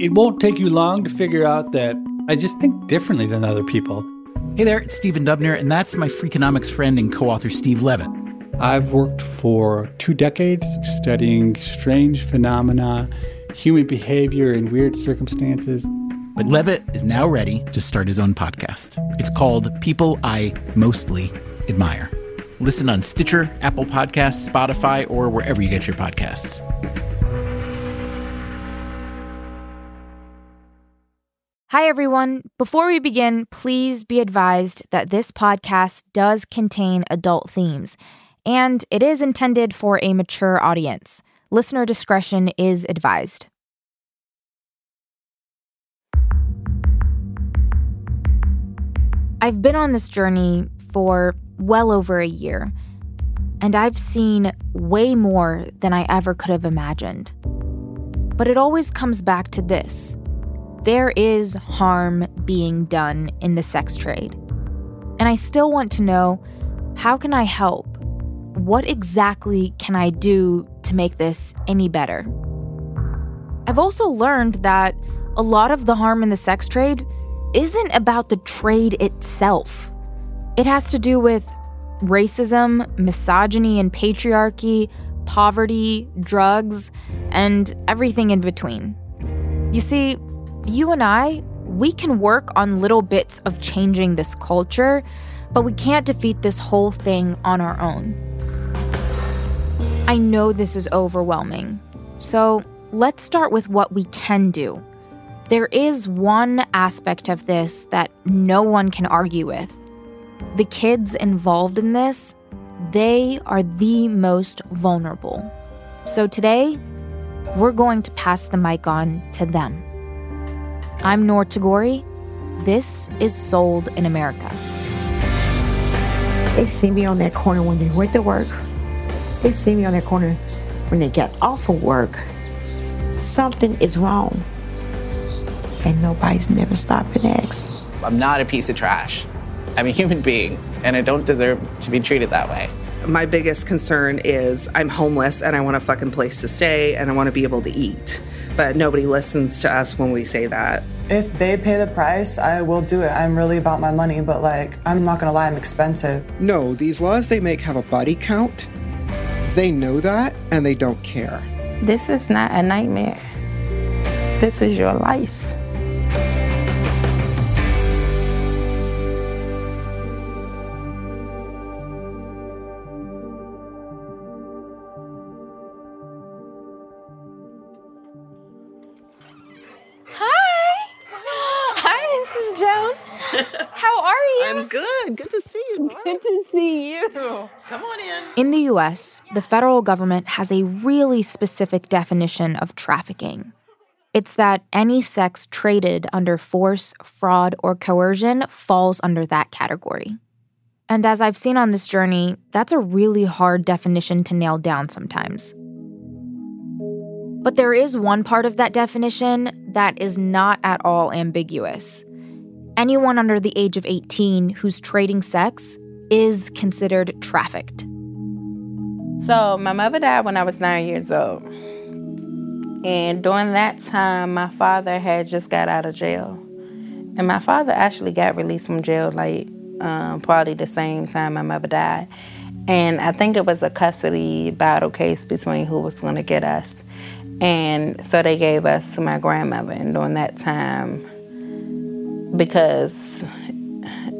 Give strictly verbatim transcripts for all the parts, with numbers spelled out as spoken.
It won't take you long to figure out that I just think differently than other people. Hey there, it's Stephen Dubner, and that's my Freakonomics friend and co-author Steve Levitt. I've worked for two decades studying strange phenomena, human behavior in weird circumstances. But Levitt is now ready to start his own podcast. It's called People I Mostly Admire. Listen on Stitcher, Apple Podcasts, Spotify, or wherever you get your podcasts. Hi, everyone. Before we begin, please be advised that this podcast does contain adult themes, and it is intended for a mature audience. Listener discretion is advised. I've been on this journey for well over a year, and I've seen way more than I ever could have imagined. But it always comes back to this. There is harm being done in the sex trade. And I still want to know, how can I help? What exactly can I do to make this any better? I've also learned that a lot of the harm in the sex trade isn't about the trade itself. It has to do with racism, misogyny and patriarchy, poverty, drugs, and everything in between. You see, you and I, we can work on little bits of changing this culture, but we can't defeat this whole thing on our own. I know this is overwhelming, so let's start with what we can do. There is one aspect of this that no one can argue with. The kids involved in this, they are the most vulnerable. So today, we're going to pass the mic on to them. I'm Noor Tagouri. This is Sold in America. They see me on that corner when they went to work. They see me on that corner when they got off of work. Something is wrong. And nobody's never stopped and asked. I'm not a piece of trash. I'm a human being, and I don't deserve to be treated that way. My biggest concern is I'm homeless and I want a fucking place to stay and I want to be able to eat. But nobody listens to us when we say that. If they pay the price, I will do it. I'm really about my money, but like, I'm not going to lie, I'm expensive. No, these laws they make have a body count. They know that and they don't care. This is not a nightmare. This is your life. Good to see you. Come on in. In the U S, the federal government has a really specific definition of trafficking. It's that any sex traded under force, fraud, or coercion falls under that category. And as I've seen on this journey, that's a really hard definition to nail down sometimes. But there is one part of that definition that is not at all ambiguous. Anyone under the age of eighteen who's trading sex is considered trafficked. So my mother died when I was nine years old. And during that time, my father had just got out of jail. And my father actually got released from jail like um, probably the same time my mother died. And I think it was a custody battle case between who was going to get us. And so they gave us to my grandmother. And during that time, because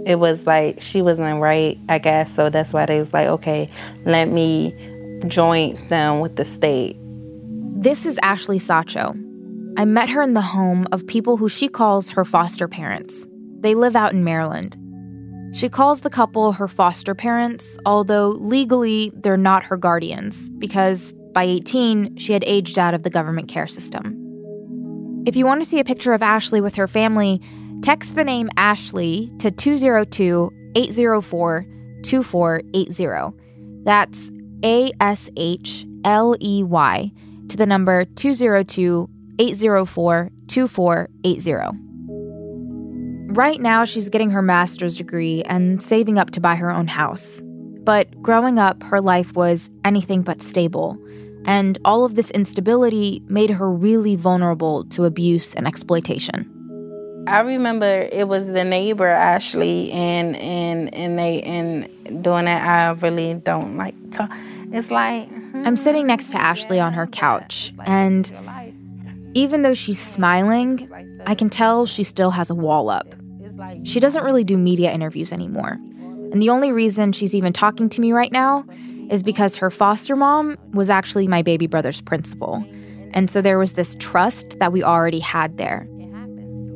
it was like she wasn't right, I guess, so that's why they was like, okay, let me join them with the state. This is Ashley Cacho. I met her in the home of people who she calls her foster parents. They live out in Maryland. She calls the couple her foster parents, although legally they're not her guardians, because by eighteen, she had aged out of the government care system. If you want to see a picture of Ashley with her family, text the name Ashley to two zero two, eight zero four, two four eight zero. That's A S H L E Y to the number two zero two, eight zero four, two four eight zero. Right now, she's getting her master's degree and saving up to buy her own house. But growing up, her life was anything but stable, And all of this instability made her really vulnerable to abuse and exploitation. I remember it was the neighbor, Ashley, and and and they and doing that. I really don't like talk. It's like hmm. I'm sitting next to Ashley on her couch, and even though she's smiling, I can tell she still has a wall up. She doesn't really do media interviews anymore, and the only reason she's even talking to me right now is because her foster mom was actually my baby brother's principal, and so there was this trust that we already had there.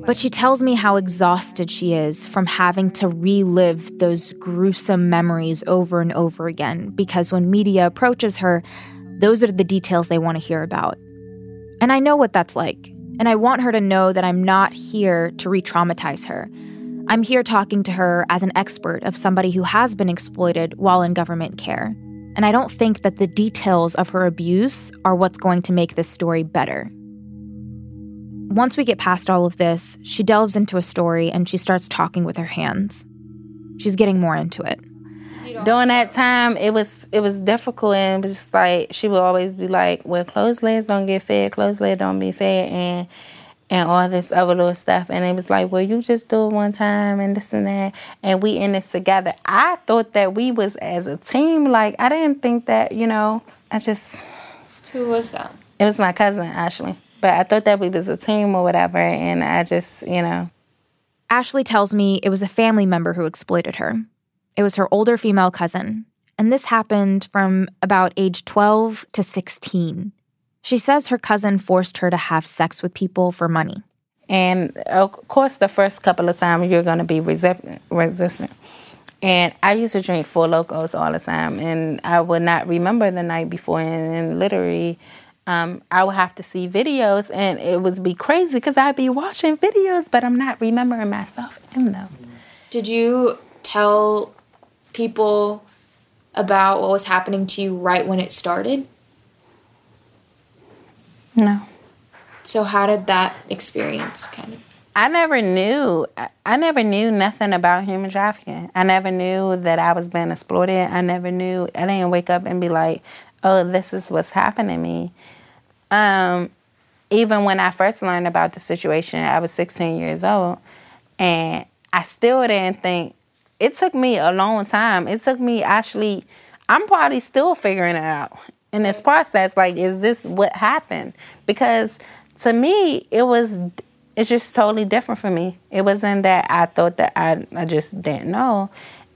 But she tells me how exhausted she is from having to relive those gruesome memories over and over again, because when media approaches her, those are the details they want to hear about. And I know what that's like, and I want her to know that I'm not here to re-traumatize her. I'm here talking to her as an expert of somebody who has been exploited while in government care. And I don't think that the details of her abuse are what's going to make this story better. Once we get past all of this, she delves into a story and she starts talking with her hands. She's getting more into it. During that time, it was it was difficult, and it was just like she would always be like, well, closed legs don't get fed, closed legs don't be fed, and and all this other little stuff. And it was like, well, you just do it one time and this and that, and we in this together. I thought that we was as a team. Like, I didn't think that, you know, I just... Who was that? It was my cousin, Ashley. But I thought that we was a team or whatever, and I just, you know. Ashley tells me it was a family member who exploited her. It was her older female cousin, and this happened from about age twelve to sixteen. She says her cousin forced her to have sex with people for money. And, of course, the first couple of times you're going to be resistant. And I used to drink Four Locos all the time, and I would not remember the night before, and, and literally... Um, I would have to see videos, and it would be crazy because I'd be watching videos, but I'm not remembering myself in them. Did you tell people about what was happening to you right when it started? No. So how did that experience kind of... I never knew. I never knew nothing about human trafficking. I never knew that I was being exploited. I never knew. I didn't wake up and be like, oh, this is what's happened to me. Um, even when I first learned about the situation, I was sixteen years old, and I still didn't think. It took me a long time. It took me actually, I'm probably still figuring it out in this process. Like, is this what happened? Because to me, it was, it's just totally different for me. It wasn't that I thought that I, I just didn't know.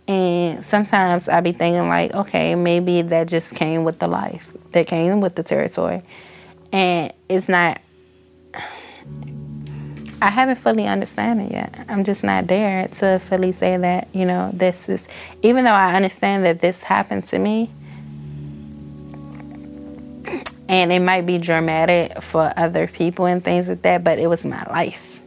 And sometimes I be thinking like, okay, maybe that just came with the life. That came with the territory. And it's not, I haven't fully understood it yet. I'm just not there to fully say that, you know, this is, even though I understand that this happened to me, and it might be dramatic for other people and things like that, but it was my life.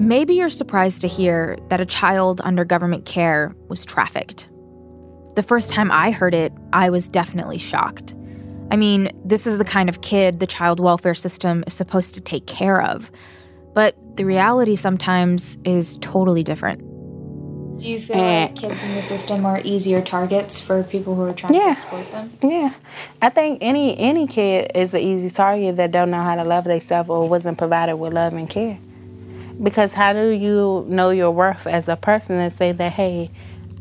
Maybe you're surprised to hear that a child under government care was trafficked. The first time I heard it, I was definitely shocked. I mean, this is the kind of kid the child welfare system is supposed to take care of. But the reality sometimes is totally different. Do you feel like kids in the system are easier targets for people who are trying yeah. to exploit them? Yeah. I think any any kid is an easy target that don't know how to love themselves or wasn't provided with love and care. Because how do you know your worth as a person and say that, hey,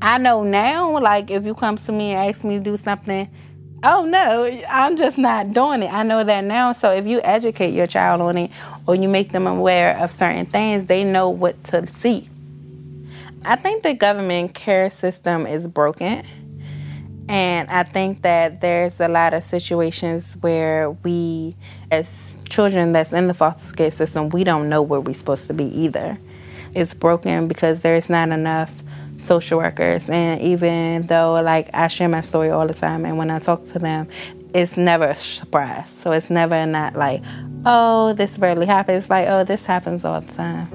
I know now, like, if you come to me and ask me to do something, oh, no, I'm just not doing it. I know that now. So if you educate your child on it or you make them aware of certain things, they know what to see. I think the government care system is broken. And I think that there's a lot of situations where we, as children that's in the foster care system, we don't know where we're supposed to be either. It's broken because there's not enough social workers. And even though, like, I share my story all the time, and when I talk to them, it's never a surprise. So it's never not like, oh, this rarely happens. It's like, oh, this happens all the time.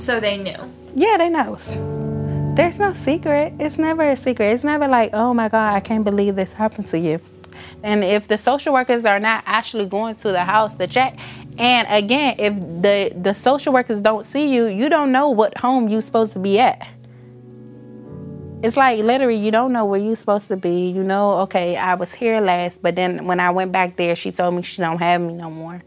So they knew. Yeah, they know. There's no secret. It's never a secret. It's never like, oh, my God, I can't believe this happened to you. And if the social workers are not actually going to the house to check, and again, if the, the social workers don't see you, you don't know what home you're supposed to be at. It's like literally you don't know where you're supposed to be. You know, okay, I was here last, but then when I went back there, she told me she don't have me no more.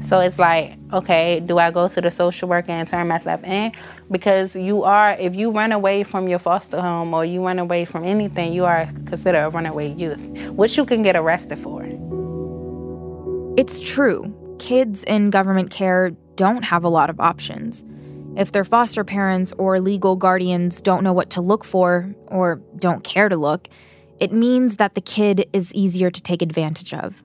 So it's like, okay, do I go to the social worker and turn myself in? Because you are, if you run away from your foster home or you run away from anything, you are considered a runaway youth, which you can get arrested for. It's true. Kids in government care don't have a lot of options. If their foster parents or legal guardians don't know what to look for or don't care to look, it means that the kid is easier to take advantage of.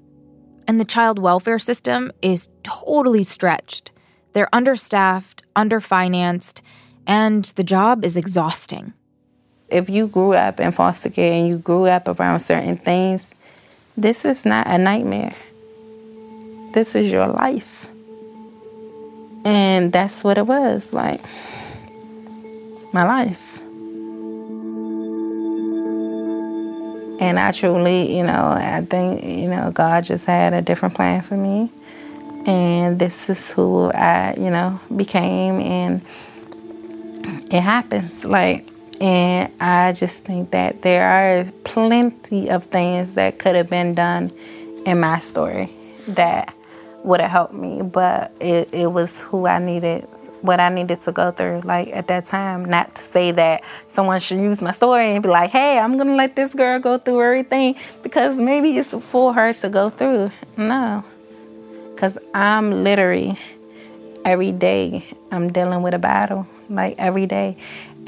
And the child welfare system is totally stretched. They're understaffed, underfinanced, and the job is exhausting. If you grew up in foster care and you grew up around certain things, this is not a nightmare. This is your life. And that's what it was, like, my life. And I truly, you know, I think, you know, God just had a different plan for me. And this is who I, you know, became. And it happens, like, and I just think that there are plenty of things that could have been done in my story that would have helped me, but it, it was who I needed, what I needed to go through, like, at that time. Not to say that someone should use my story and be like, hey, I'm gonna let this girl go through everything because maybe it's for her to go through. No, because I'm literally, every day, I'm dealing with a battle, like, every day.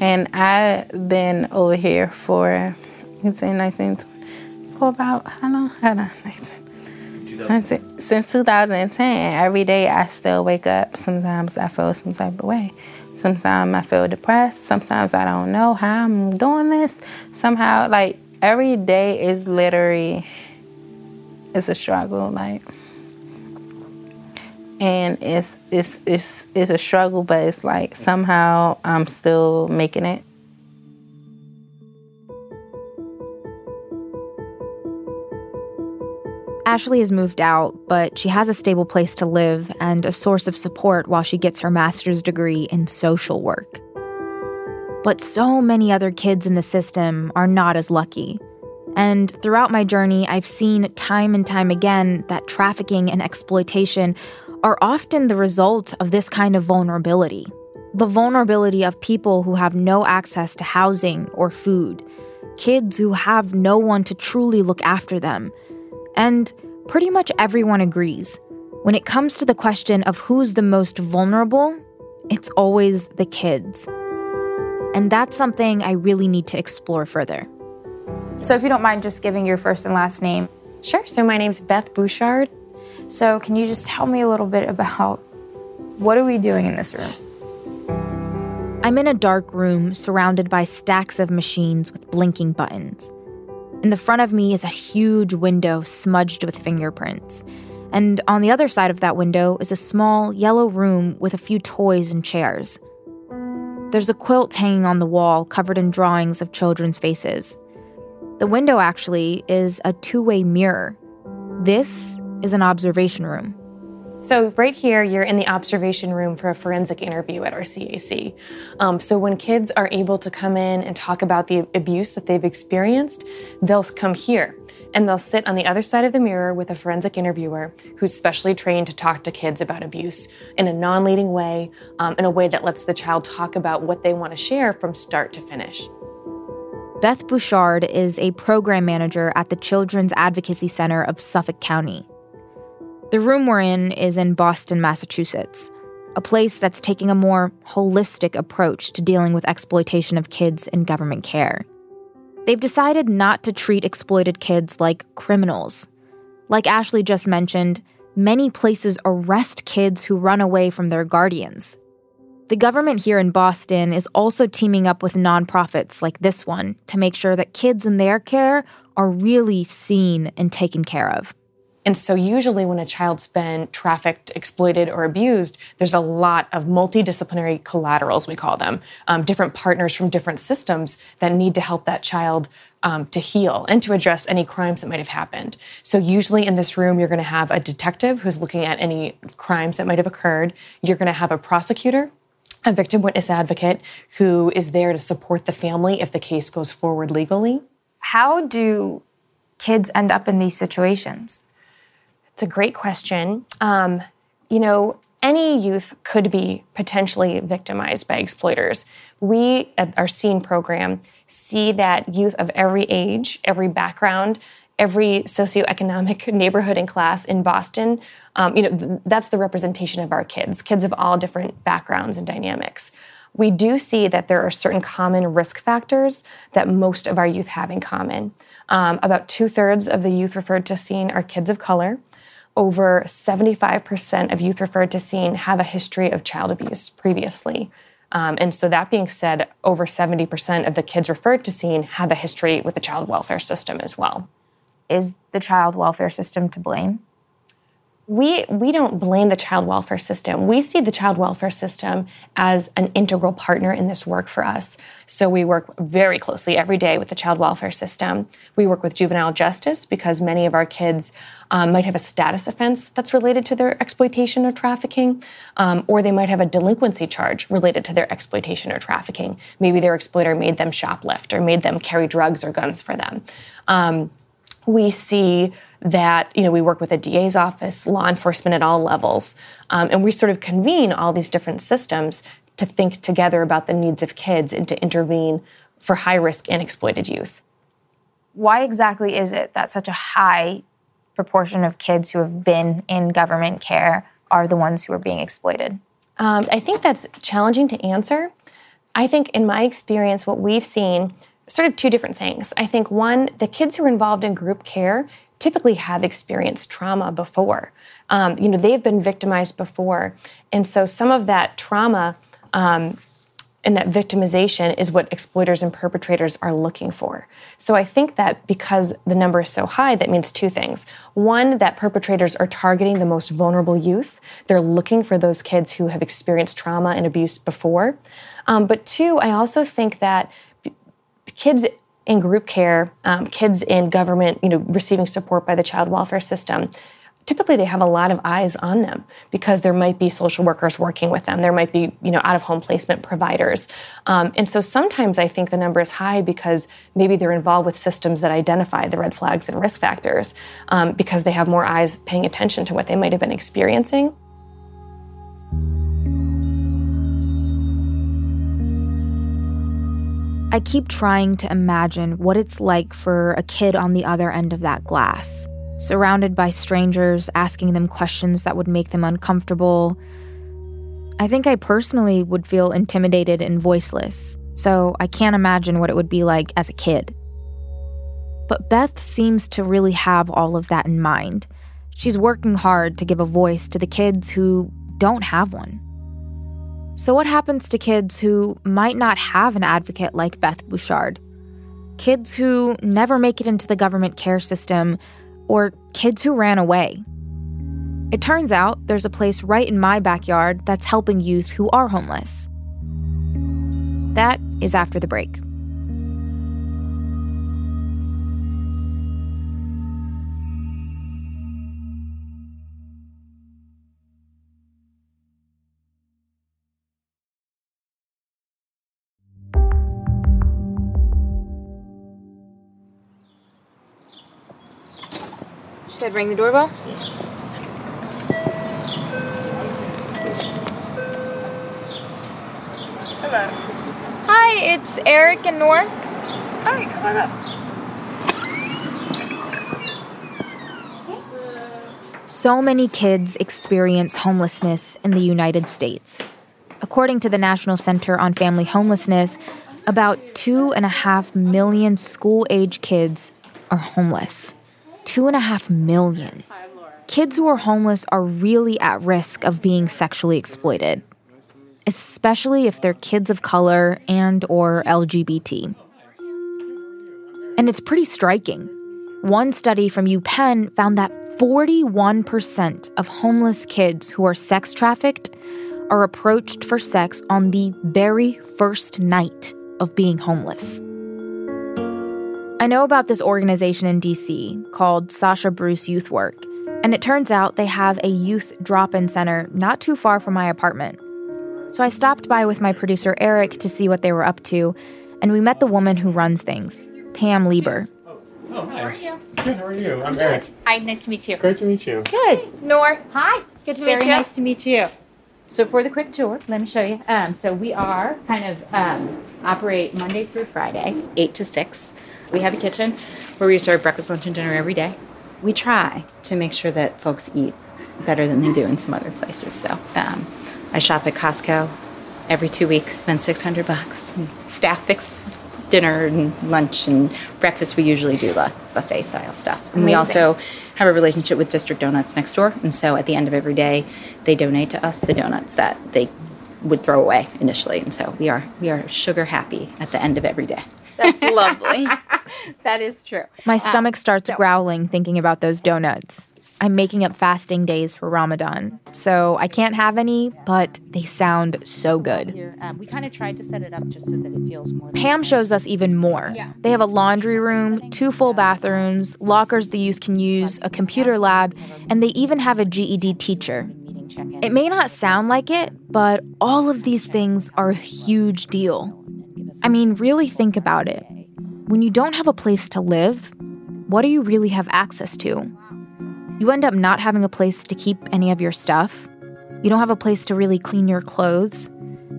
And I've been over here for, you'd say nineteen, for about, how long? How long? nineteen. Since two thousand ten, every day I still wake up. Sometimes I feel some type of way. Sometimes I feel depressed. Sometimes I don't know how I'm doing this. Somehow, like, every day is literally, it's a struggle, like. And it's, it's, it's, it's a struggle, but it's like somehow I'm still making it. Ashley has moved out, but she has a stable place to live and a source of support while she gets her master's degree in social work. But so many other kids in the system are not as lucky. And throughout my journey, I've seen time and time again that trafficking and exploitation are often the result of this kind of vulnerability. The vulnerability of people who have no access to housing or food. Kids who have no one to truly look after them. And pretty much everyone agrees. When it comes to the question of who's the most vulnerable, it's always the kids. And that's something I really need to explore further. So if you don't mind just giving your first and last name. Sure. So my name's Beth Bouchard. So can you just tell me a little bit about what are we doing in this room? I'm in a dark room surrounded by stacks of machines with blinking buttons. In the front of me is a huge window smudged with fingerprints. And on the other side of that window is a small yellow room with a few toys and chairs. There's a quilt hanging on the wall covered in drawings of children's faces. The window actually is a two-way mirror. This is an observation room. So right here, you're in the observation room for a forensic interview at our C A C. Um, so when kids are able to come in and talk about the abuse that they've experienced, they'll come here and they'll sit on the other side of the mirror with a forensic interviewer who's specially trained to talk to kids about abuse in a non-leading way, um, in a way that lets the child talk about what they want to share from start to finish. Beth Bouchard is a program manager at the Children's Advocacy Center of Suffolk County. The room we're in is in Boston, Massachusetts, a place that's taking a more holistic approach to dealing with exploitation of kids in government care. They've decided not to treat exploited kids like criminals. Like Ashley just mentioned, many places arrest kids who run away from their guardians. The government here in Boston is also teaming up with nonprofits like this one to make sure that kids in their care are really seen and taken care of. And so usually when a child's been trafficked, exploited, or abused, there's a lot of multidisciplinary collaterals, we call them, um, different partners from different systems that need to help that child um, to heal and to address any crimes that might have happened. So usually in this room, you're going to have a detective who's looking at any crimes that might have occurred. You're going to have a prosecutor a victim witness advocate who is there to support the family if the case goes forward legally. How do kids end up in these situations? It's a great question. Um, you know, any youth could be potentially victimized by exploiters. We at our SEEN program see that youth of every age, every background, every socioeconomic neighborhood and class in Boston, um, you know, th- that's the representation of our kids, kids of all different backgrounds and dynamics. We do see that there are certain common risk factors that most of our youth have in common. Um, about two-thirds of the youth referred to SEEN are kids of color. Over seventy-five percent of youth referred to SEEN have a history of child abuse previously. Um, and so that being said, over seventy percent of the kids referred to SEEN have a history with the child welfare system as well. Is the child welfare system to blame? We we don't blame the child welfare system. We see the child welfare system as an integral partner in this work for us. So we work very closely every day with the child welfare system. We work with juvenile justice because many of our kids um, might have a status offense that's related to their exploitation or trafficking, um, or they might have a delinquency charge related to their exploitation or trafficking. Maybe their exploiter made them shoplift or made them carry drugs or guns for them. Um, we see... that, you know, we work with the D A's office, law enforcement at all levels, um, and we sort of convene all these different systems to think together about the needs of kids and to intervene for high-risk and exploited youth. Why exactly is it that such a high proportion of kids who have been in government care are the ones who are being exploited? Um, I think that's challenging to answer. I think, in my experience, what we've seen, sort of two different things. I think, one, the kids who are involved in group care typically have experienced trauma before. Um, you know, they've been victimized before. And so some of that trauma um, and that victimization is what exploiters and perpetrators are looking for. So I think that because the number is so high, that means two things. One, that perpetrators are targeting the most vulnerable youth. They're looking for those kids who have experienced trauma and abuse before. Um, but two, I also think that b- kids... in group care, um, kids in government, you know, receiving support by the child welfare system, typically they have a lot of eyes on them because there might be social workers working with them. There might be, you know, out-of-home placement providers. Um, and so sometimes I think the number is high because maybe they're involved with systems that identify the red flags and risk factors um, because they have more eyes paying attention to what they might have been experiencing. I keep trying to imagine what it's like for a kid on the other end of that glass, surrounded by strangers, asking them questions that would make them uncomfortable. I think I personally would feel intimidated and voiceless, so I can't imagine what it would be like as a kid. But Beth seems to really have all of that in mind. She's working hard to give a voice to the kids who don't have one. So what happens to kids who might not have an advocate like Beth Bouchard? Kids who never make it into the government care system, or kids who ran away? It turns out there's a place right in my backyard that's helping youth who are homeless. That is after the break. She said ring the doorbell? Hello. Hi, it's Eric and Noor. Hi, come on up. So many kids experience homelessness in the United States. According to the National Center on Family Homelessness, about two and a half million school-age kids are homeless. Two and a half million. Kids who are homeless are really at risk of being sexually exploited, especially if they're kids of color and or L G B T. And it's pretty striking. One study from UPenn found that forty-one percent of homeless kids who are sex trafficked are approached for sex on the very first night of being homeless. I know about this organization in D C called Sasha Bruce Youth Work, and it turns out they have a youth drop-in center not too far from my apartment. So I stopped by with my producer Eric to see what they were up to, and we met the woman who runs things, Pam Lieber. Oh, oh hi. How are you? Good, how are you? I'm Eric. Hi, nice to meet you. Great to meet you. Good. Noor. Hi. Good to meet you. Very nice to meet you. So for the quick tour, let me show you. Um, so we are kind of um, operate Monday through Friday, eight to six. We have a kitchen where we serve breakfast, lunch, and dinner every day. We try to make sure that folks eat better than they do in some other places. So um, I shop at Costco every two weeks, spend six hundred bucks. Staff fixes dinner and lunch and breakfast. We usually do the buffet style stuff. And Amazing. We also have a relationship with District Donuts next door. And so at the end of every day, they donate to us the donuts that they would throw away initially. And so we are we are sugar happy at the end of every day. That's lovely. That is true. My stomach starts um, so. growling thinking about those donuts. I'm making up fasting days for Ramadan, so I can't have any, but they sound so good. We kind of tried to set it up just so that it feels more. Pam shows us even more. They have a laundry room, two full bathrooms, lockers the youth can use, a computer lab, and they even have a G E D teacher. It may not sound like it, but all of these things are a huge deal. I mean, really think about it. When you don't have a place to live, what do you really have access to? You end up not having a place to keep any of your stuff. You don't have a place to really clean your clothes.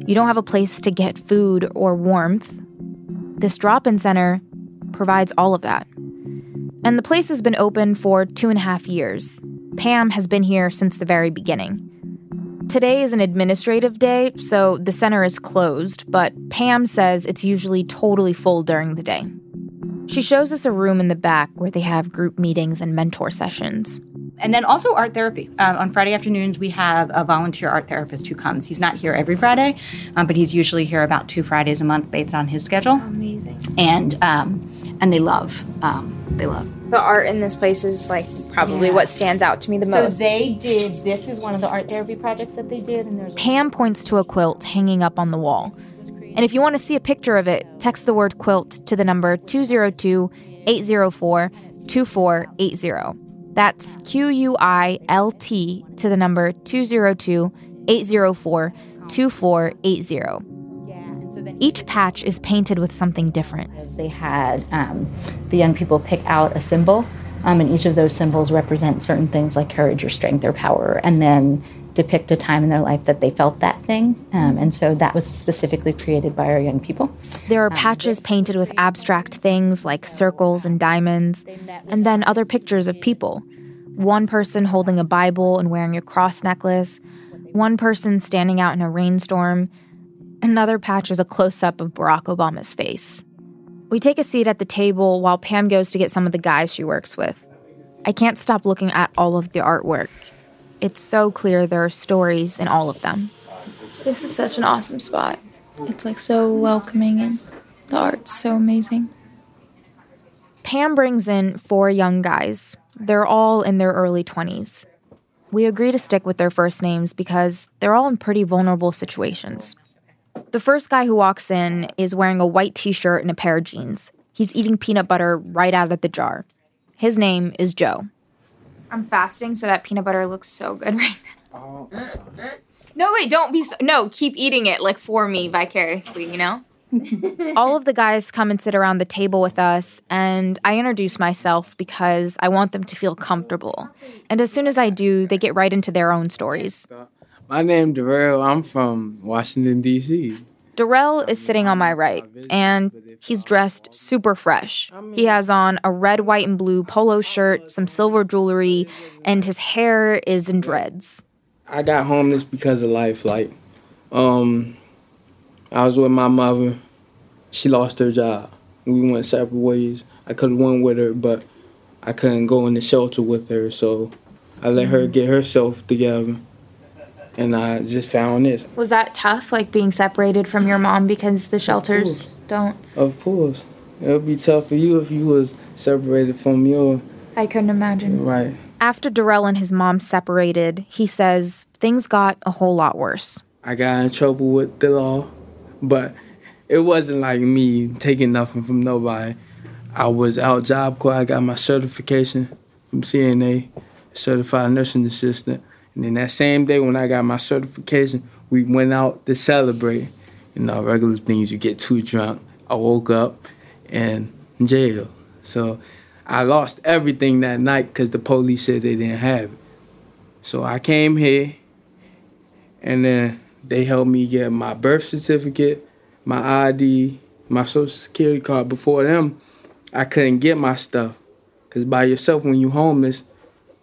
You don't have a place to get food or warmth. This drop-in center provides all of that. And the place has been open for two and a half years. Pam has been here since the very beginning. Today is an administrative day, so the center is closed, but Pam says it's usually totally full during the day. She shows us a room in the back where they have group meetings and mentor sessions. And then also art therapy. Uh, on Friday afternoons, we have a volunteer art therapist who comes. He's not here every Friday, um, but he's usually here about two Fridays a month based on his schedule. Amazing. And um, and they love, um, they love. The art in this place is like probably yeah. what stands out to me the so most. So they did, this is one of the art therapy projects that they did. And there's Pam points to a quilt hanging up on the wall. And if you want to see a picture of it, text the word quilt to the number two zero two, eight zero four, two four eight zero. That's Q U I L T to the number two zero two, eight zero four, two four eight zero. Each patch is painted with something different. They had um, the young people pick out a symbol, um, and each of those symbols represent certain things like courage or strength or power, and then depict a time in their life that they felt that thing. Um, and so that was specifically created by our young people. There are patches painted with abstract things like circles and diamonds, and then other pictures of people. One person holding a Bible and wearing a cross necklace, one person standing out in a rainstorm, another patch is a close-up of Barack Obama's face. We take a seat at the table while Pam goes to get some of the guys she works with. I can't stop looking at all of the artwork. It's so clear there are stories in all of them. This is such an awesome spot. It's like so welcoming and the art's so amazing. Pam brings in four young guys. They're all in their early twenties. We agree to stick with their first names because they're all in pretty vulnerable situations. The first guy who walks in is wearing a white t-shirt and a pair of jeans. He's eating peanut butter right out of the jar. His name is Joe. I'm fasting, so that peanut butter looks so good right now. Oh, no, wait, don't be so... No, keep eating it, like, for me, vicariously, you know? All of the guys come and sit around the table with us, and I introduce myself because I want them to feel comfortable. And as soon as I do, they get right into their own stories. My name is Darrell. I'm from Washington, D C Darrell is sitting on my right, and he's dressed super fresh. He has on a red, white, and blue polo shirt, some silver jewelry, and his hair is in dreads. I got homeless because of life. Like, um, I was with my mother. She lost her job. We went separate ways. I could have went with her, but I couldn't go in the shelter with her, so I let her get herself together. And I just found this. Was that tough, like being separated from your mom because the shelters don't? Of course. It would be tough for you if you was separated from your... I couldn't imagine. Right. After Darrell and his mom separated, he says things got a whole lot worse. I got in trouble with the law, but it wasn't like me taking nothing from nobody. I was out Job Corps. I got my certification from C N A, Certified Nursing Assistant. And then that same day when I got my certification we went out to celebrate. You know, regular things, you get too drunk. I woke up in jail. So I lost everything that night because the police said they didn't have it. So I came here, and then they helped me get my birth certificate, my I D, my social security card. Before them, I couldn't get my stuff. Because by yourself, when you're homeless,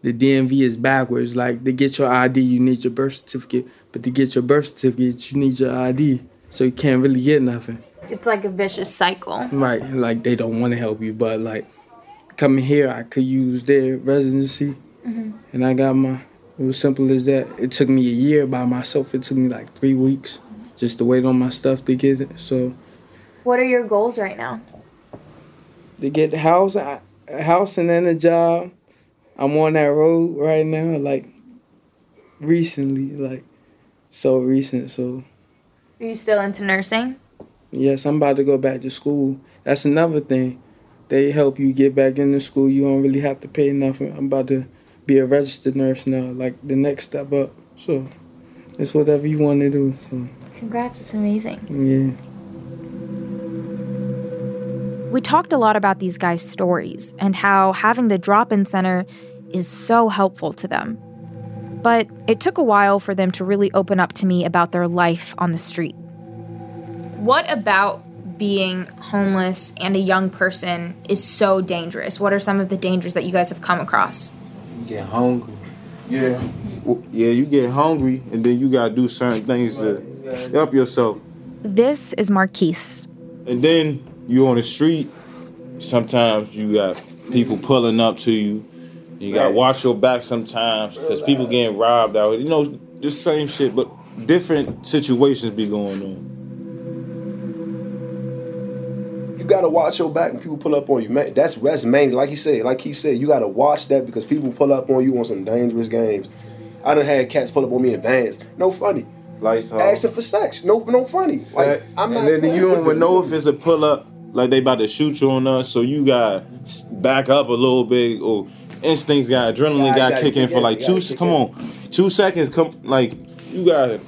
the D M V is backwards. Like, to get your I D, you need your birth certificate. But to get your birth certificate, you need your I D. So you can't really get nothing. It's like a vicious cycle. Right. Like, they don't want to help you. But, like, coming here, I could use their residency. Mm-hmm. And I got my... It was simple as that. It took me a year by myself. It took me, like, three weeks just to wait on my stuff to get it. So... What are your goals right now? To get a house, a house and then a job. I'm on that road right now, like, recently, like, so recent, so. Are you still into nursing? Yes, I'm about to go back to school. That's another thing. They help you get back into school. You don't really have to pay nothing. I'm about to be a registered nurse now, like, the next step up. So it's whatever you want to do. So. Congrats, it's amazing. Yeah. We talked a lot about these guys' stories and how having the drop-in center is so helpful to them. But it took a while for them to really open up to me about their life on the street. What about being homeless and a young person is so dangerous? What are some of the dangers that you guys have come across? You get hungry. Yeah. Yeah, you get hungry, and then you got to do certain things to help yourself. This is Marquise. And then... You on the street, sometimes you got people pulling up to you. You got to watch your back sometimes because people getting robbed out here. You know, the same shit, but different situations be going on. You got to watch your back when people pull up on you. Man, that's, that's mainly, like he said, like he said, you got to watch that because people pull up on you on some dangerous games. I done had cats pull up on me in vans. No funny. Lights off. Asking for sex. No, no funny. Sex. Like, I'm and not then you don't know if it's a pull-up, like they about to shoot you on us, so you got back up a little bit, or instincts got adrenaline yeah, got, got kicking for like two, come in. on, two seconds, come, like, you got it.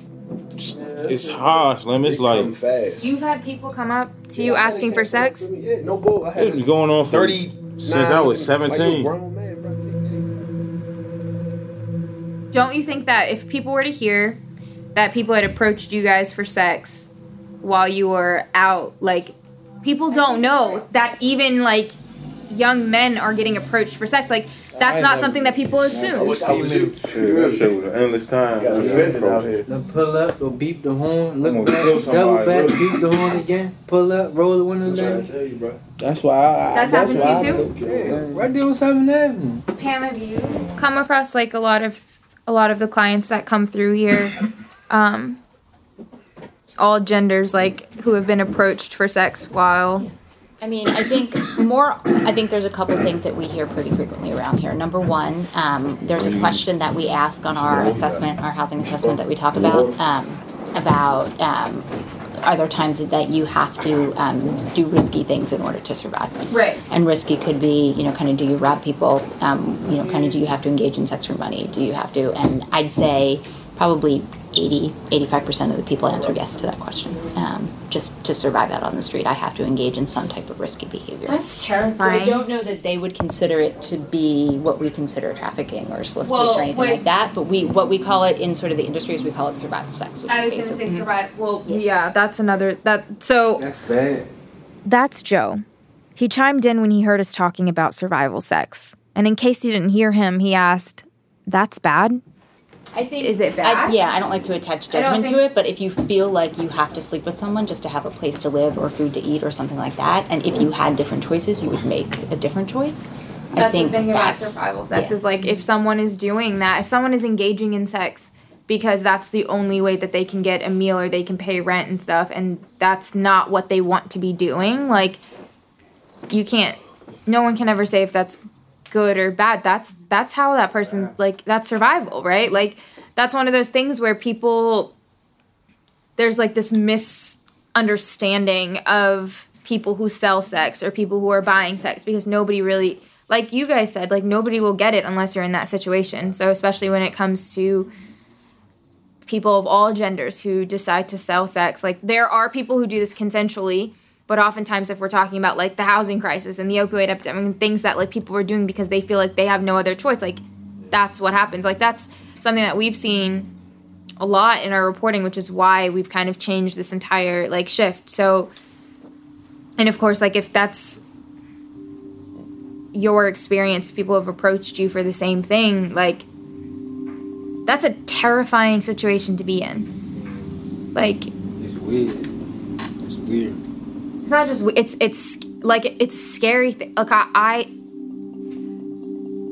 It's harsh, Lim. It's like... Fast. You've had people come up to yeah, you asking for sex? Yeah, no bull. I had it was going on for thirty since I was seventeen. Like man, bro. Don't you think that if people were to hear... that people had approached you guys for sex while you were out. Like, people don't know that even, like, young men are getting approached for sex. Like, that's not something that people assume. I wish I was you. Real shit was endless time. You got offended out here. Then pull up, go beep the horn, look back, double back, beep the horn again, pull up, roll the window down. I'm trying to tell you, bro. That's why I... That's, that's happened to you, too? Yeah, right there on seventh Avenue. Pam, have you come across, like, a lot of a lot of the clients that come through here... Um, all genders, like, who have been approached for sex while... Yeah. I mean, I think more... I think there's a couple things that we hear pretty frequently around here. Number one, um, there's a question that we ask on our assessment, our housing assessment that we talk about, um, about... Um, are there times that you have to um, do risky things in order to survive? Right. And risky could be, you know, kind of do you rob people? Um, you know, kind of do you have to engage in sex for money? Do you have to? And I'd say probably... eighty, eighty-five percent of the people answer yes to that question. Um, just to survive out on the street, I have to engage in some type of risky behavior. That's terrifying. So I don't know that they would consider it to be what we consider trafficking or solicitation well, or anything wait. like that, but we what we call it in sort of the industries, we call it survival sex. I was going to say survive. Well, yeah. yeah, that's another... That so. That's bad. That's Joe. He chimed in when he heard us talking about survival sex. And in case you didn't hear him, he asked, that's bad? I think, is it bad? I, yeah, I don't like to attach judgment think... to it, but if you feel like you have to sleep with someone just to have a place to live or food to eat or something like that, and if you had different choices, you would make a different choice. I that's think the thing about survival sex yeah. is like if someone is doing that, if someone is engaging in sex because that's the only way that they can get a meal or they can pay rent and stuff, and that's not what they want to be doing, like you can't, no one can ever say if that's good or bad. That's that's how that person, like, that's survival, right? Like, that's one of those things where people, there's, like, this misunderstanding of people who sell sex or people who are buying sex because nobody really, like you guys said, like, nobody will get it unless you're in that situation. So especially when it comes to people of all genders who decide to sell sex. Like, there are people who do this consensually, but oftentimes if we're talking about, like, the housing crisis and the opioid epidemic and things that, like, people are doing because they feel like they have no other choice, like, that's what happens. Like, that's something that we've seen a lot in our reporting, which is why we've kind of changed this entire, like, shift. So, and of course, like, if that's your experience, people have approached you for the same thing, like, that's a terrifying situation to be in. Like, it's weird. It's weird. It's not just, it's, it's like, it's a scary thing. Like, I, I,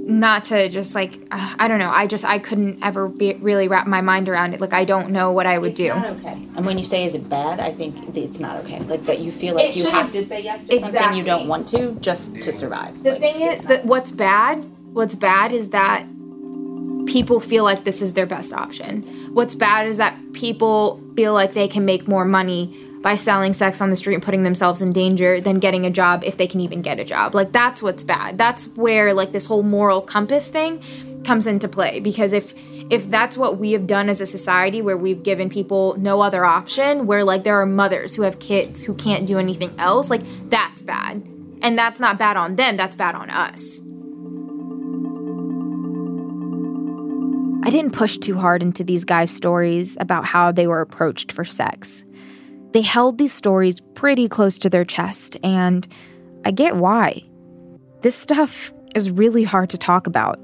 not to just, like, I don't know, I just, I couldn't ever be, really wrap my mind around it. Like, I don't know what I would it's do. It's not okay. And when you say, is it bad, I think it's not okay. Like, that you feel like it you have to say yes to exactly. something you don't want to just to survive. The like, thing is, that what's bad, what's bad is that people feel like this is their best option. What's bad is that people feel like they can make more money by selling sex on the street and putting themselves in danger than getting a job, if they can even get a job. Like, that's what's bad. That's where, like, this whole moral compass thing comes into play. Because if if that's what we have done as a society, where we've given people no other option, where, like, there are mothers who have kids who can't do anything else, like, that's bad. And that's not bad on them, that's bad on us. I didn't push too hard into these guys' stories about how they were approached for sex. They held these stories pretty close to their chest, and I get why. This stuff is really hard to talk about.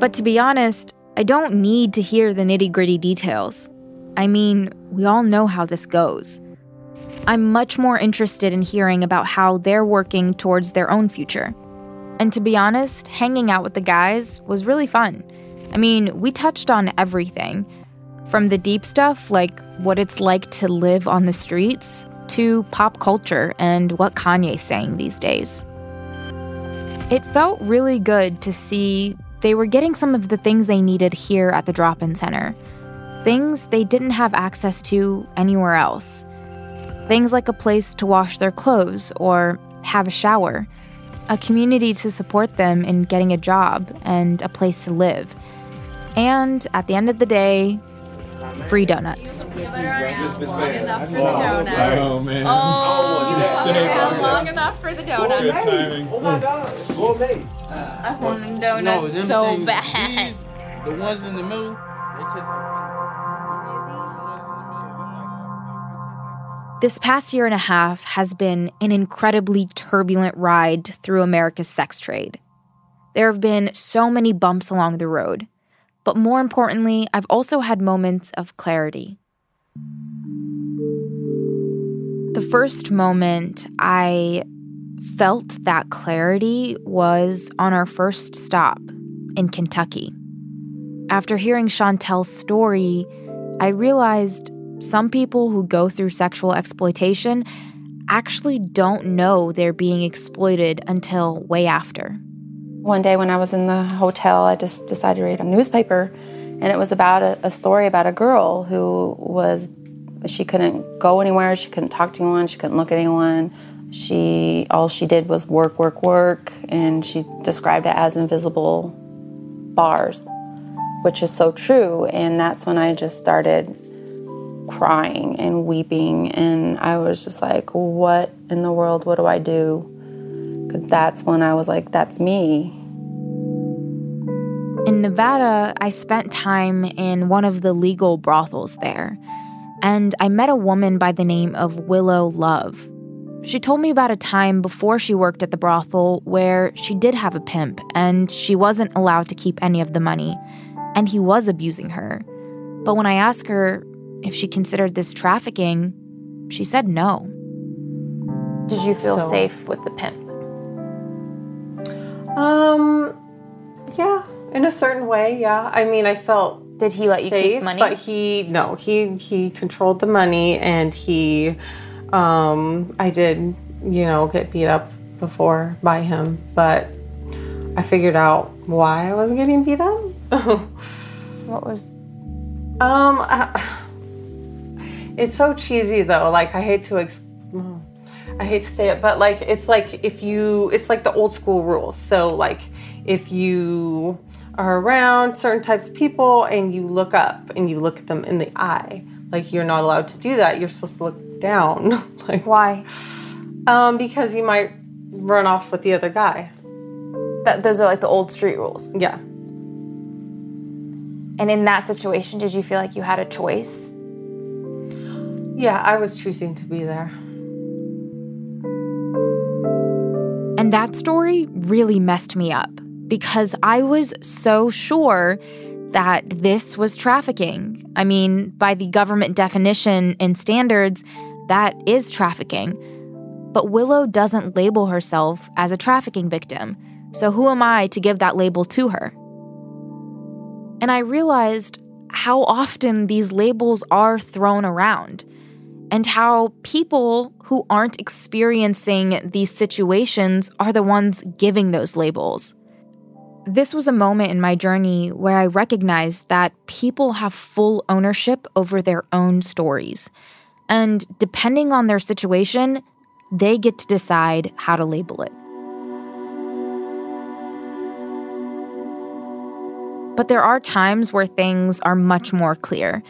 But to be honest, I don't need to hear the nitty-gritty details. I mean, we all know how this goes. I'm much more interested in hearing about how they're working towards their own future. And to be honest, hanging out with the guys was really fun. I mean, we touched on everything, from the deep stuff, like what it's like to live on the streets, to pop culture and what Kanye's saying these days. It felt really good to see they were getting some of the things they needed here at the drop-in center, things they didn't have access to anywhere else. Things like a place to wash their clothes or have a shower, a community to support them in getting a job and a place to live. And at the end of the day, free donuts. You you long enough for the donuts. Oh, man. Oh, you so long enough for the donuts. Good timing. Oh, my God. It's gourmet. I want donuts no, so things, bad. These, the ones in the middle, they taste like... This past year and a half has been an incredibly turbulent ride through America's sex trade. There have been so many bumps along the road. But more importantly, I've also had moments of clarity. The first moment I felt that clarity was on our first stop in Kentucky. After hearing Chantel's story, I realized some people who go through sexual exploitation actually don't know they're being exploited until way after. One day when I was in the hotel, I just decided to read a newspaper, and it was about a, a story about a girl who was, she couldn't go anywhere, she couldn't talk to anyone, she couldn't look at anyone. She, all she did was work, work, work, and she described it as invisible bars, which is so true. And that's when I just started crying and weeping, and I was just like, what in the world, what do I do? Because that's when I was like, that's me. In Nevada, I spent time in one of the legal brothels there, and I met a woman by the name of Willow Love. She told me about a time before she worked at the brothel where she did have a pimp, and she wasn't allowed to keep any of the money, and he was abusing her. But when I asked her if she considered this trafficking, she said no. Did you feel so safe with the pimp? Um, yeah, in a certain way, yeah. I mean, I felt safe. Did he let you keep money? But he, no, he, he controlled the money, and he, um, I did, you know, get beat up before by him, but I figured out why I was getting beat up. What was... Um... I, It's so cheesy, though. Like, I hate to, ex- I hate to say it, but like, it's like if you, it's like the old school rules. So like, if you are around certain types of people and you look up and you look at them in the eye. Like, you're not allowed to do that. You're supposed to look down. Like, why? Um, because you might run off with the other guy. That, those are like the old street rules. Yeah. And in that situation, did you feel like you had a choice? Yeah, I was choosing to be there. And that story really messed me up because I was so sure that this was trafficking. I mean, by the government definition and standards, that is trafficking. But Willow doesn't label herself as a trafficking victim, so who am I to give that label to her? And I realized how often these labels are thrown around and how people who aren't experiencing these situations are the ones giving those labels. This was a moment in my journey where I recognized that people have full ownership over their own stories. And depending on their situation, they get to decide how to label it. But there are times where things are much more clear.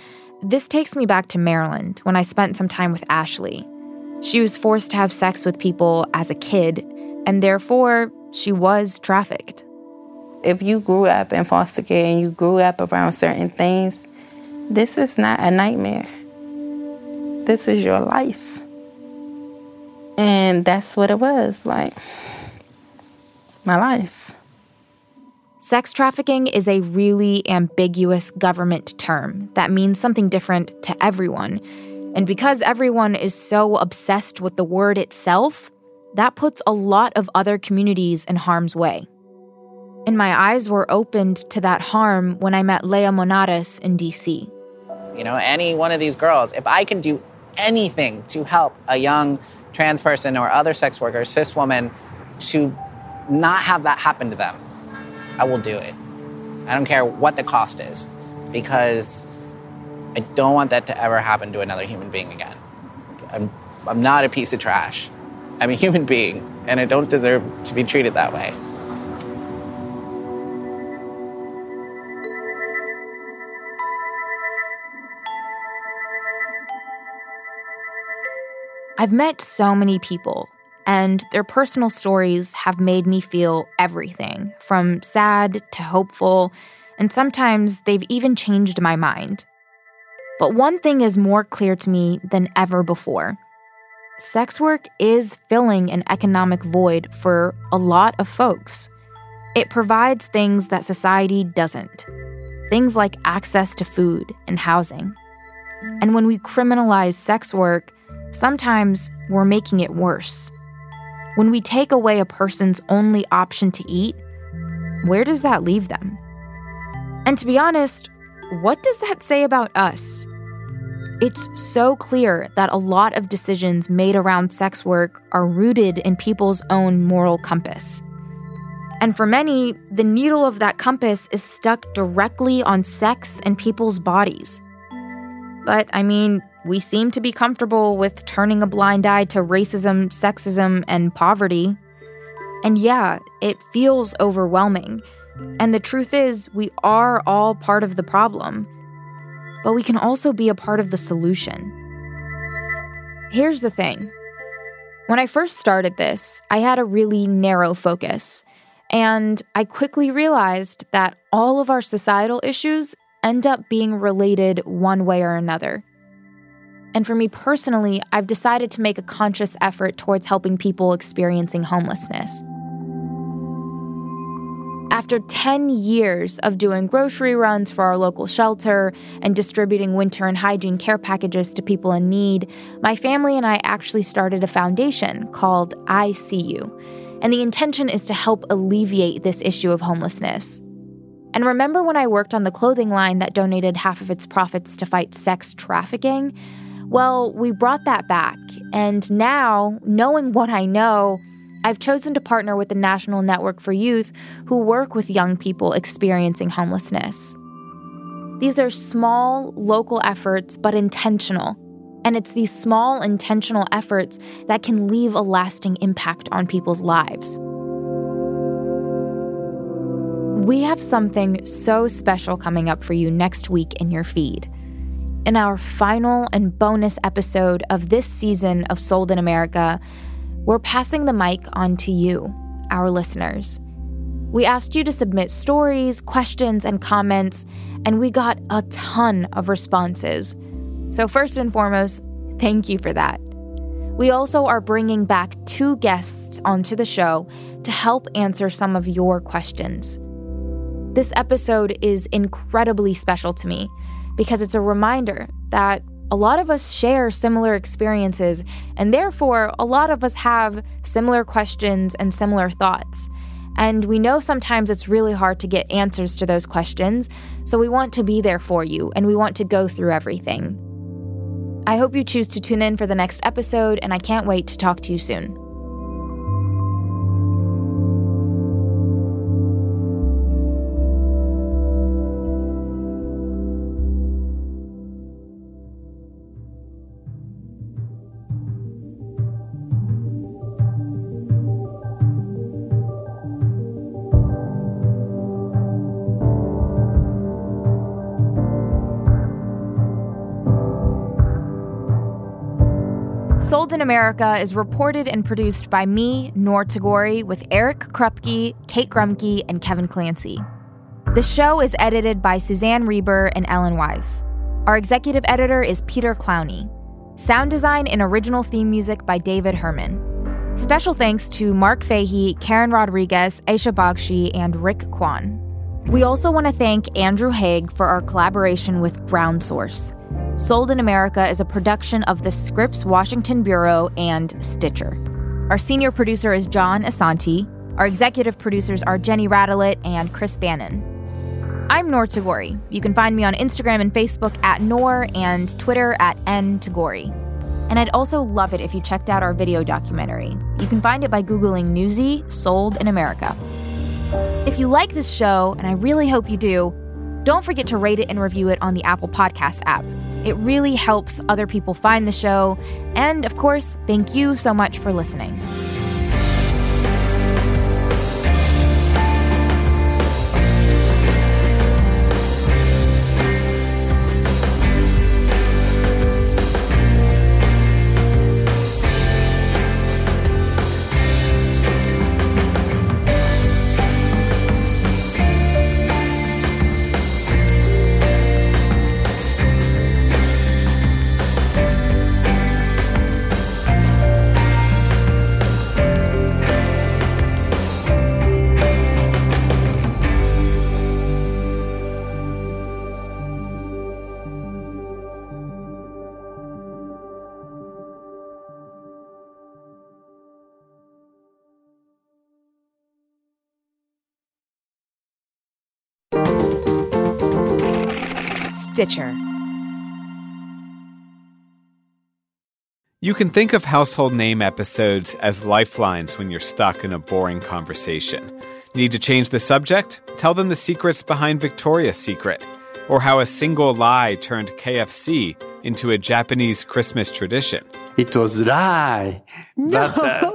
This takes me back to Maryland when I spent some time with Ashley. She was forced to have sex with people as a kid, and therefore she was trafficked. If you grew up in foster care and you grew up around certain things, this is not a nightmare. This is your life. And that's what it was, like, my life. Sex trafficking is a really ambiguous government term that means something different to everyone. And because everyone is so obsessed with the word itself, that puts a lot of other communities in harm's way. And my eyes were opened to that harm when I met Leia Monadas in D C. You know, any one of these girls, if I can do anything to help a young trans person or other sex worker, cis woman, to not have that happen to them, I will do it. I don't care what the cost is, because I don't want that to ever happen to another human being again. I'm, I'm not a piece of trash. I'm a human being, and I don't deserve to be treated that way. I've met so many people, and their personal stories have made me feel everything, from sad to hopeful, and sometimes they've even changed my mind. But one thing is more clear to me than ever before. Sex work is filling an economic void for a lot of folks. It provides things that society doesn't, things like access to food and housing. And when we criminalize sex work, sometimes we're making it worse. When we take away a person's only option to eat, where does that leave them? And to be honest, what does that say about us? It's so clear that a lot of decisions made around sex work are rooted in people's own moral compass. And for many, the needle of that compass is stuck directly on sex and people's bodies. But, I mean, we seem to be comfortable with turning a blind eye to racism, sexism, and poverty. And yeah, it feels overwhelming. And the truth is, we are all part of the problem. But we can also be a part of the solution. Here's the thing. When I first started this, I had a really narrow focus. And I quickly realized that all of our societal issues end up being related one way or another. And for me personally, I've decided to make a conscious effort towards helping people experiencing homelessness. After ten years of doing grocery runs for our local shelter and distributing winter and hygiene care packages to people in need, my family and I actually started a foundation called I See You. And the intention is to help alleviate this issue of homelessness. And remember when I worked on the clothing line that donated half of its profits to fight sex trafficking? Well, we brought that back, and now, knowing what I know, I've chosen to partner with the National Network for Youth, who work with young people experiencing homelessness. These are small, local efforts, but intentional. And it's these small, intentional efforts that can leave a lasting impact on people's lives. We have something so special coming up for you next week in your feed. In our final and bonus episode of this season of Sold in America, we're passing the mic on to you, our listeners. We asked you to submit stories, questions, and comments, and we got a ton of responses. So first and foremost, thank you for that. We also are bringing back two guests onto the show to help answer some of your questions. This episode is incredibly special to me, because it's a reminder that a lot of us share similar experiences, and therefore a lot of us have similar questions and similar thoughts. And we know sometimes it's really hard to get answers to those questions, so we want to be there for you, and we want to go through everything. I hope you choose to tune in for the next episode, and I can't wait to talk to you soon. Sold in America is reported and produced by me, Noor Tagouri, with Eric Krupke, Kate Grumke, and Kevin Clancy. The show is edited by Suzanne Reber and Ellen Wise. Our executive editor is Peter Clowney. Sound design and original theme music by David Herman. Special thanks to Mark Fahey, Karen Rodriguez, Aisha Bakshi, and Rick Kwan. We also want to thank Andrew Haig for our collaboration with GroundSource. Sold in America is a production of the Scripps Washington Bureau and Stitcher. Our senior producer is John Asante. Our executive producers are Jenny Radelet and Chris Bannon. I'm Noor Tagouri. You can find me on Instagram and Facebook at Noor and Twitter at N Tagouri. And I'd also love it if you checked out our video documentary. You can find it by Googling Newsy Sold in America. If you like this show, and I really hope you do, don't forget to rate it and review it on the Apple Podcast app. It really helps other people find the show. And of course, thank you so much for listening. Stitcher. You can think of Household Name episodes as lifelines when you're stuck in a boring conversation. Need to change the subject? Tell them the secrets behind Victoria's Secret, or how a single lie turned K F C into a Japanese Christmas tradition. It was a lie, but no. uh,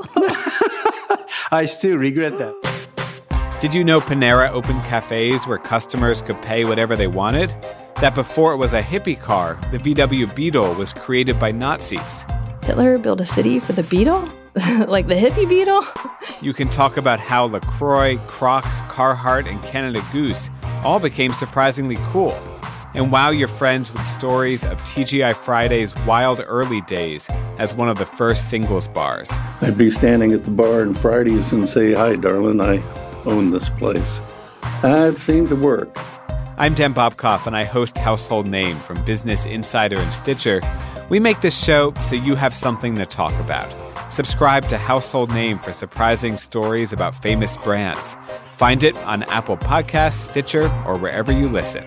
I still regret that. Did you know Panera opened cafes where customers could pay whatever they wanted? That before it was a hippie car, the V W Beetle was created by Nazis. Hitler built a city for the Beetle? Like the hippie Beetle? You can talk about how LaCroix, Crocs, Carhartt, and Canada Goose all became surprisingly cool. And wow your friends with stories of T G I Friday's wild early days as one of the first singles bars. I'd be standing at the bar on Fridays and say, "Hi, darling, I own this place." It seemed to work. I'm Dan Bobkoff, and I host Household Name from Business Insider and Stitcher. We make this show so you have something to talk about. Subscribe to Household Name for surprising stories about famous brands. Find it on Apple Podcasts, Stitcher, or wherever you listen.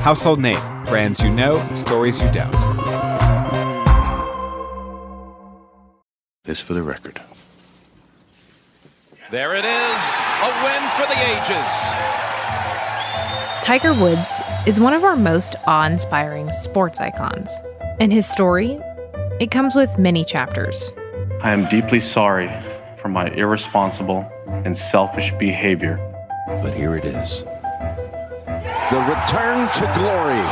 Household Name, brands you know, stories you don't. This for the record. There it is, a win for the ages. Tiger Woods is one of our most awe-inspiring sports icons. And his story, it comes with many chapters. I am deeply sorry for my irresponsible and selfish behavior. But here it is. The return to glory.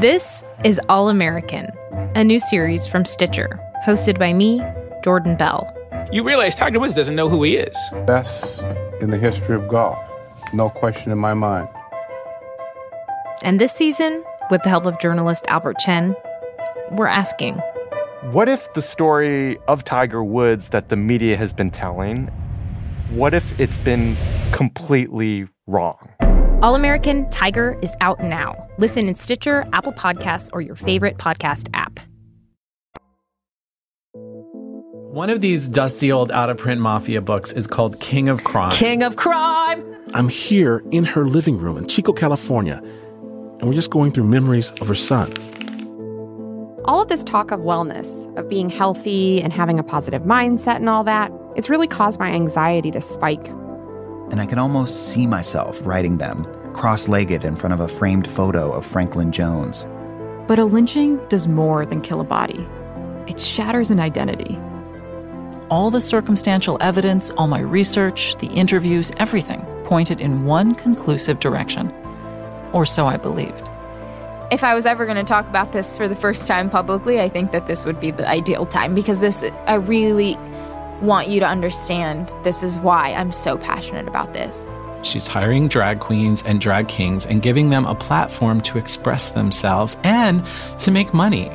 This is All American, a new series from Stitcher, hosted by me, Jordan Bell. You realize Tiger Woods doesn't know who he is. Best in the history of golf. No question in my mind. And this season, with the help of journalist Albert Chen, we're asking, what if the story of Tiger Woods that the media has been telling, what if it's been completely wrong? All American Tiger is out now. Listen in Stitcher, Apple Podcasts, or your favorite podcast app. One of these dusty old out-of-print mafia books is called King of Crime. King of Crime! I'm here in her living room in Chico, California, and we're just going through memories of her son. All of this talk of wellness, of being healthy and having a positive mindset and all that, it's really caused my anxiety to spike. And I can almost see myself writing them, cross-legged in front of a framed photo of Franklin Jones. But a lynching does more than kill a body. It shatters an identity. All the circumstantial evidence, all my research, the interviews, everything pointed in one conclusive direction. Or so I believed. If I was ever going to talk about this for the first time publicly, I think that this would be the ideal time, because this, I really want you to understand this is why I'm so passionate about this. She's hiring drag queens and drag kings and giving them a platform to express themselves and to make money.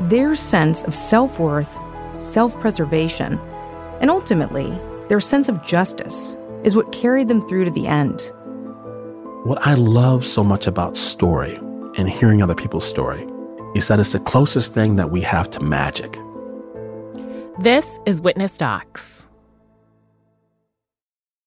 Their sense of self-worth, self-preservation, and ultimately their sense of justice is what carried them through to the end. What I love so much about story and hearing other people's story is that it's the closest thing that we have to magic. This is Witness Docs.